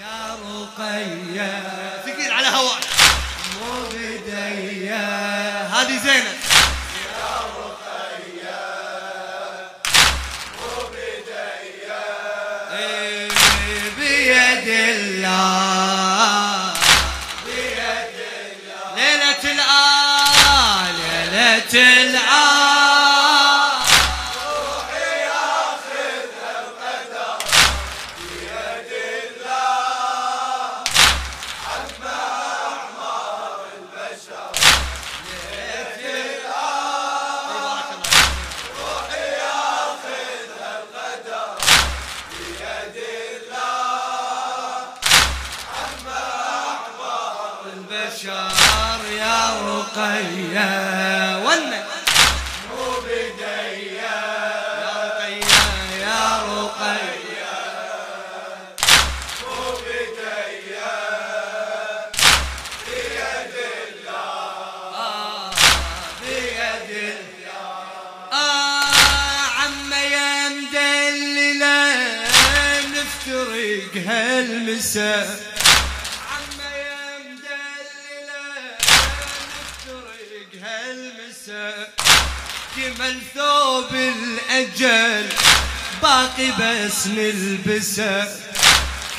يا رقية ثقيل على هواك مو بدية. هذه زينب يا رقية مو بدية بيد الله بيد الله. ليلة الآه ليلة الآه بشار يا رقية والنبي مو بدية يا رقية يا رقية مو بدية بيد الله بيد الله. عم يا مدللة نفترق هالمساء جمل ثوب الأجل باقي بس نلبسه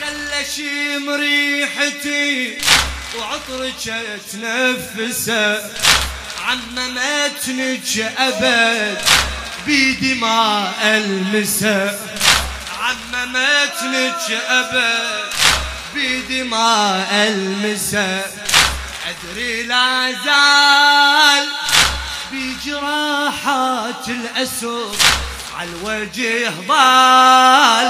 خلى شم ريحتي وعطرك اتنفسه. عممتنج أبد بيدي ما ألمسه عممتنج أبد بيدي ما ألمسه. أدري لا زال بجراحات الأسر على الوجه ضال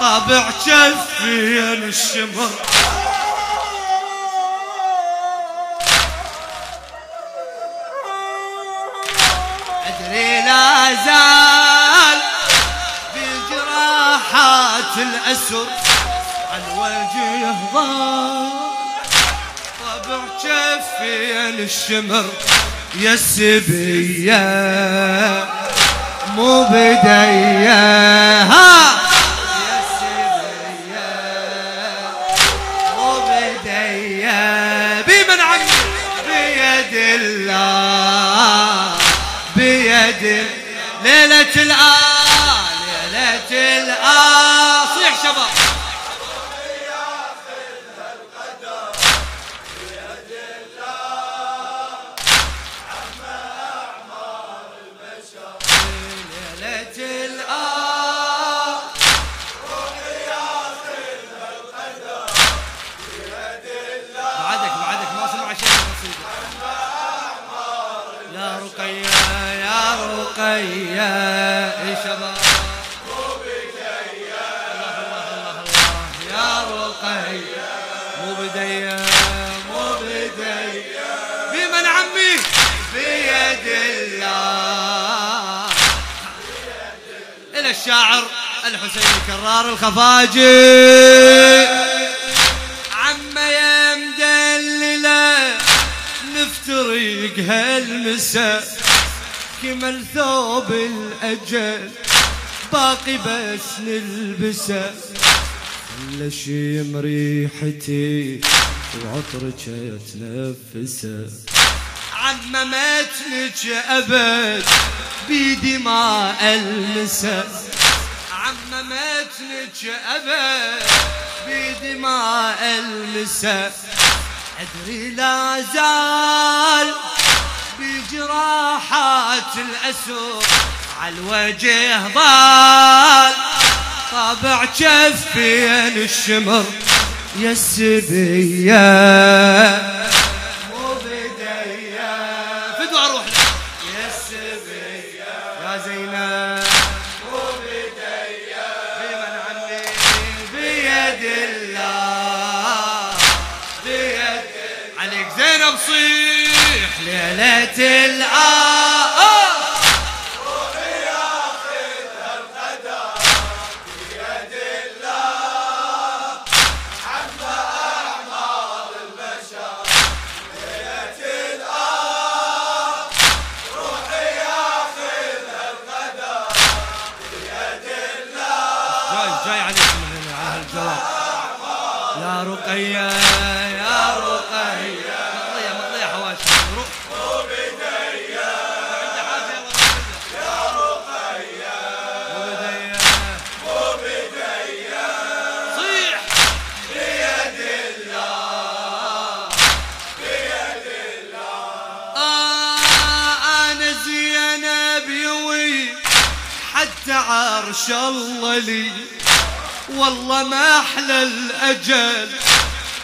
طبع شفي الشمر أدري لا زال بجراحات الأسر على الوجه ضال طبع شفي الشمر. يا السبية مو بدية ها يا السبية مو بدية بمن عمي بيد الله بيد. ليلة الآه ليلة الآه صيح شباب رقية يا شباب مو بدية الله الله يا رقية مو بدية مو بدية بمن عمي بيد الله بيد الله. إلى الشاعر الحسيني كرار الخفاجي. عم يا مدللة نفترق هالمساء جمل ثوب الأجل باقي بس نلبسه خلى شم ريحتي وعطرك اتنفسه. عممتنج أبد بيدي ما ألمسه عممتنج أبد بيدي ما ألمسه. أدري لا زال بجراحات الأسر على الوجه ضال طبع شفين الشمر. يا السبية مو بدية فدوا روحنا يا السبية يا زينب مو بدية بمن عمي بيد الله بيد عليك زينب صيح ليلة الآه روحي آخذها القدر بيد الله عما أعمار البشر. ليلة الآه روحي آخذها القدر بيد الله جاي عليكم من هنا على الجواب. يا رقية يا رقية مطلية مطلية حواشي وبدية يا رقية وبدية وبدية صيح بيد الله بيد الله. أنا زينب يوي حتى عرش الله لي والله ما أحلى الأجل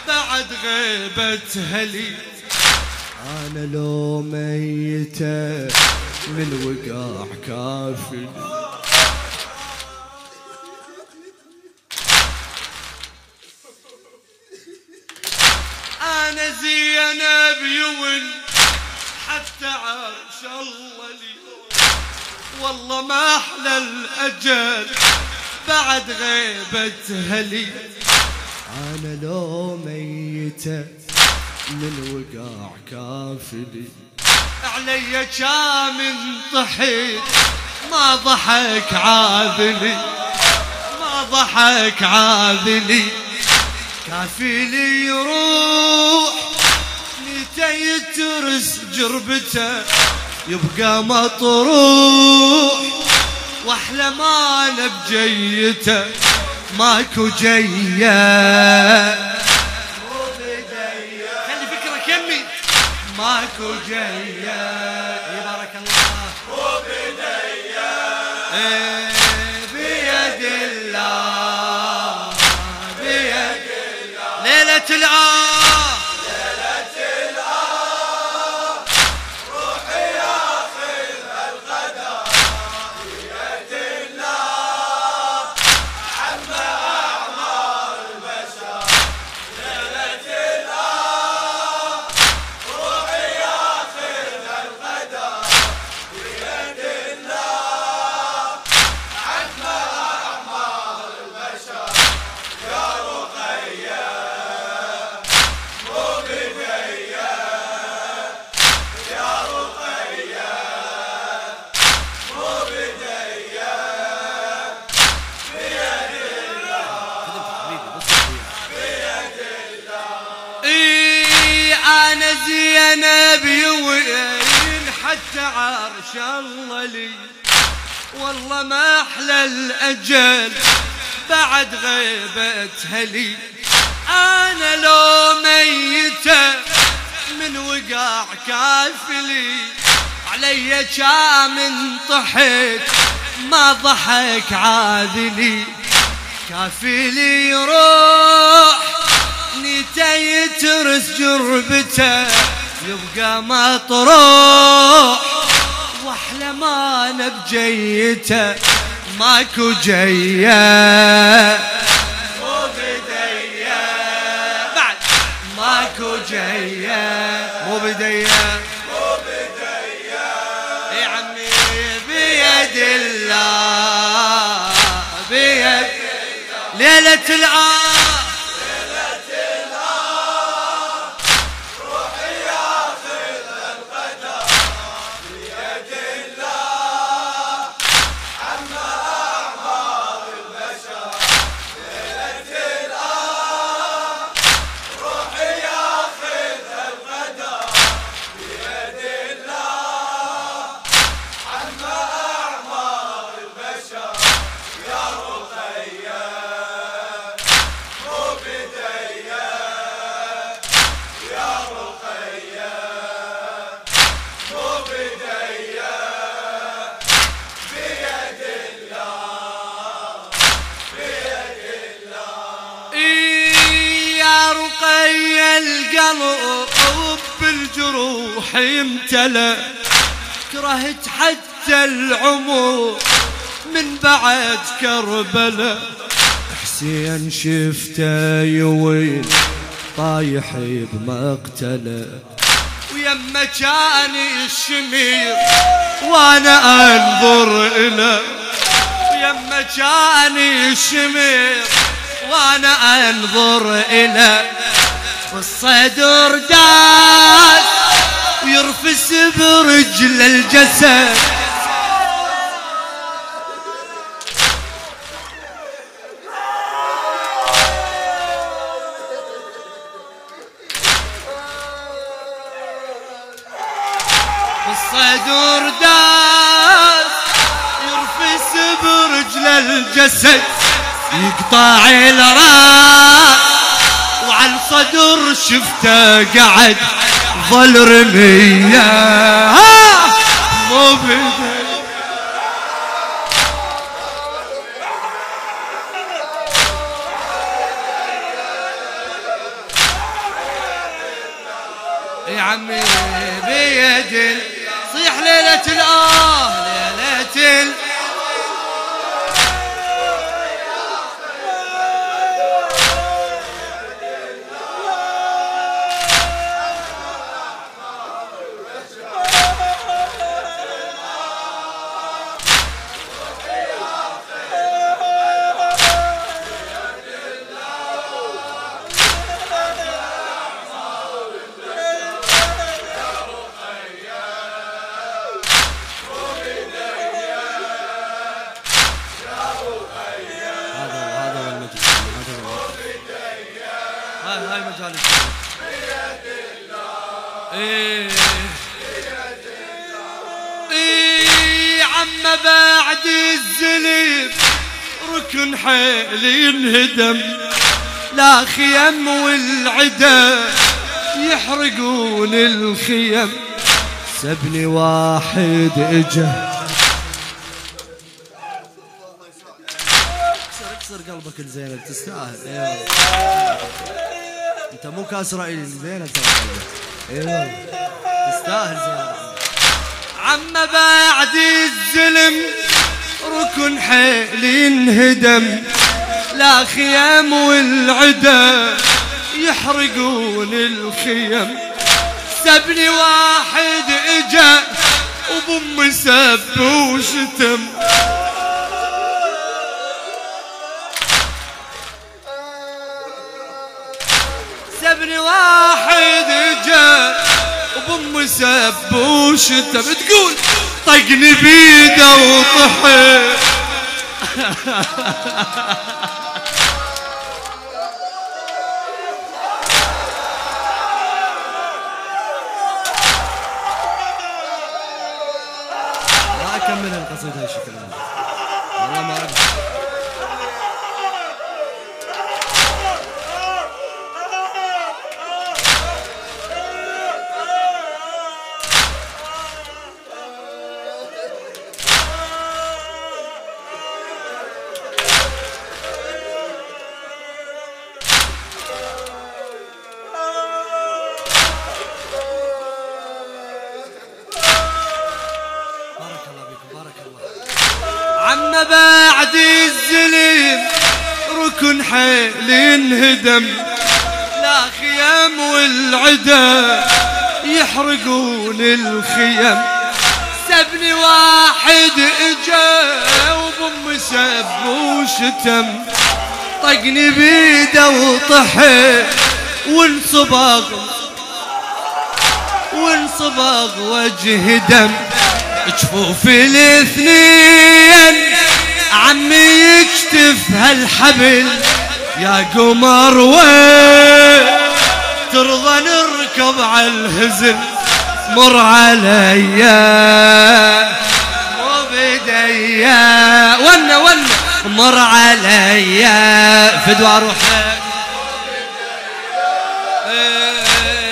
بعد غيبة هلي. أنا لو ميتة من وقع كافي أنا زينب يون حتى عرش الله لي والله ما أحلى الأجل بعد غيبة هلي. أنا لو ميتة من وقع كافلي علي كام انطحيت ما ضحك عاذلي ما ضحك عاذلي. كافلي يروح متى يترس جربته يبقى مطروح واحلى ما انا بجيته ماكو جيه خلي فكرك يمي ماكو جيه يبارك الله وبديه بيد الله بيد الله. ليلة الآه حتى عرش الله لي والله ما أحلى الأجل بعد غيبة هلي. أنا لو ميتة من وقع كافلي علي كام انطحت ما ضحك عاذلي. كافلي يروح نيته يترس جربته يبقى مطروح واحلى ما انا بجيته ماكو جيه مو بديه بعد ماكو جيه مو بديه مو بديه يا عمي بيد الله بيد الله. ليلة الآه القلب بالجروح يمتلأ كرهت حتى العمر من بعد كربلاء. حسين شفته يوين طايح بمقتله ويما كان الشمير وانا انظر إله ويما كان الشمير وانا انظر إله. والصدر داس ويرفس برجل الجسد الصدر داس يرفس برجل الجسد يقطع الراس وعلى الصدر شفته قعد ظل رمية مو بيده يا عمي بيد صيح ليلة الآه ليلة الآه عما بعد الزليف ركن حيلي ينهدم لا خيم والعدا يحرقون الخيم سبني واحد اجا اكسر قلبك الزينب تستاهل انت مو كاسرائيل زينب ايوه تستاهل زينب عما بعد الزلم ركن حيلي انهدم لا خيام والعدا يحرقون الخيم سبني واحد اجا وبامي سب وشتم سبني واحد اجا وبامي سب وشتم تقول طقني بيده وطحن ما اكمل القصيده يا شيخ والله ما اقدر عما بعد الزليم ركن حيلي انهدم لا خيام والعدا يحرقون الخيم سبني واحد اجا وبامي سب وشتم طقني بيده وطحن وانصبغ وجه دم جفوف الاثنين عمي يكتف هالحبل يا قمر وين ترضى نركب على الهزل مر علي مو بدي ون مر علي فدوى روحك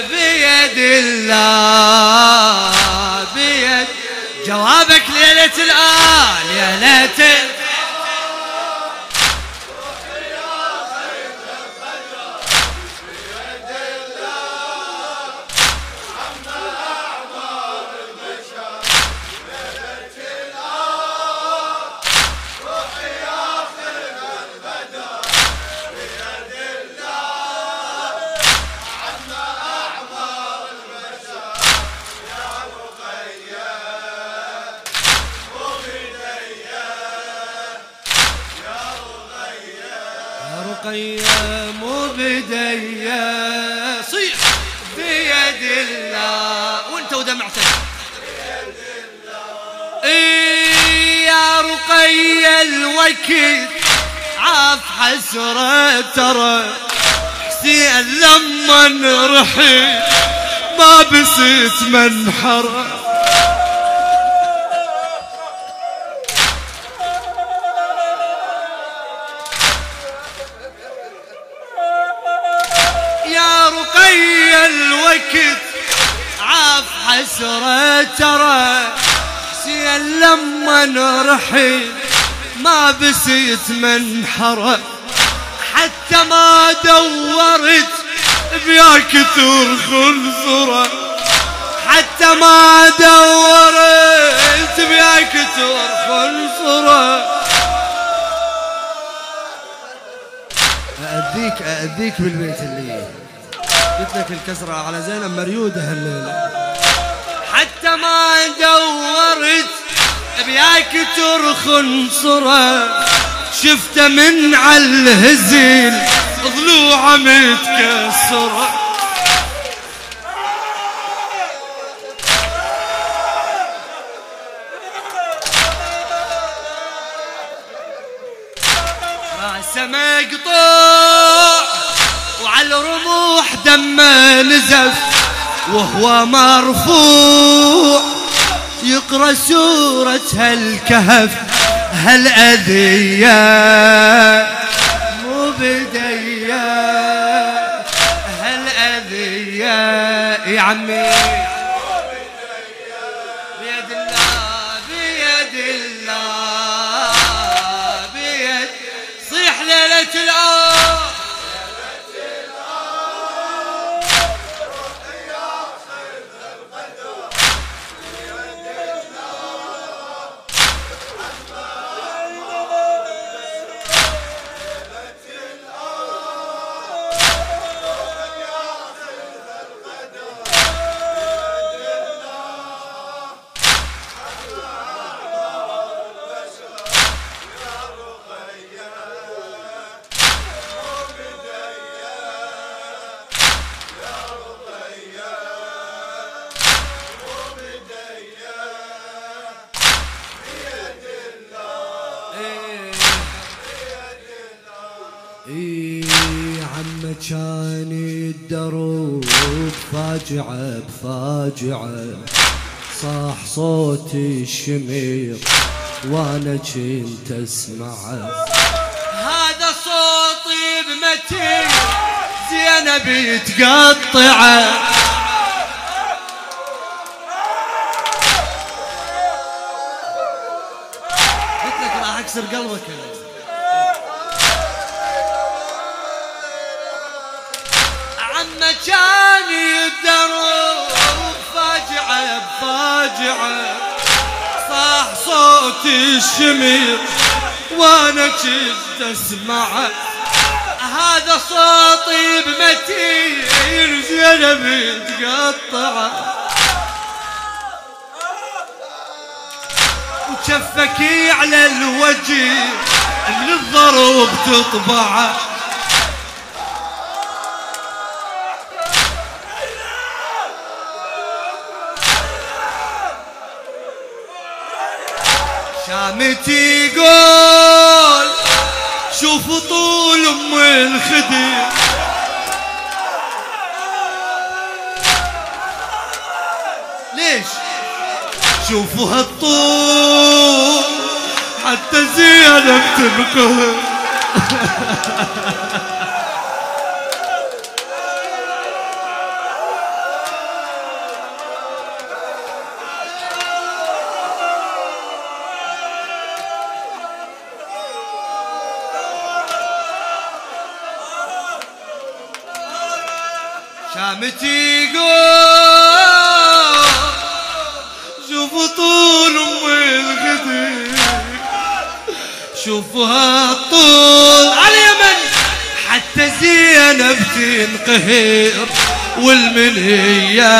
بيد الله بيد جوابك ليلة الآه ليلة مو بدي صيح بيد الله وانت ودمعتك بيد الله يا رقي الوكيل عاف حسره ترى حسين لما رحل ما بصيت منحره ويا الوقت عاف حسرة ترى حسين لما نرحل ما بسيت منحرة حتى ما دورت بيا كثر خنصرة حتى ما دورت بيا كثر خنصرة أأذيك بالبيت الليل قلت لك الكسرة على زينب مريودة هالليلة حتى ما دورت أبياك ترخنصرة شفت من على الهزيل ضلوعة متكسرة راسه مقطوع وعلى الرموح دمه نزف وهو مرفوع يقرأ سورة هالكهف هالأذية مو بدية هالأذية يا عمي بيد الله بيد الله بيد صيح ليلة الآه كان الدروب فاجعة بفاجعة صاح صوت الشمير وانا كنت اسمعه هذا صوتي بمتي زينب يتقطعه قلت لك راح اكسر قلبك كان الدروب فاجعة بفاجعة صاح صوت الشمير وانا كنت اسمعه هذا صوتي بمتين زينب متقطعه وشفكي على الوجه من الضروب تطبعه شامتي قول شوفوا طول ام الخدير ليش شوفوا هالطول حتى زينب تنقهر شامتي قول شوفوا طول ام الخدير شوفوا هالطول على اليمن حتى زينب تنقهر والمنية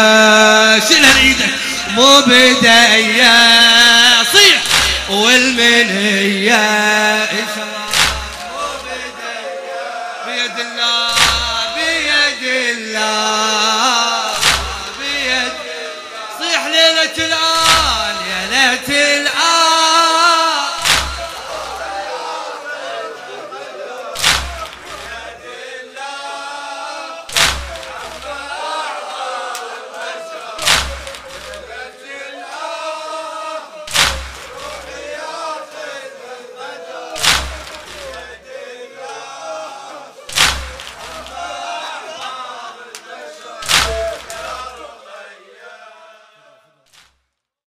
شيلها لإيدك مو بداية صيح والمنية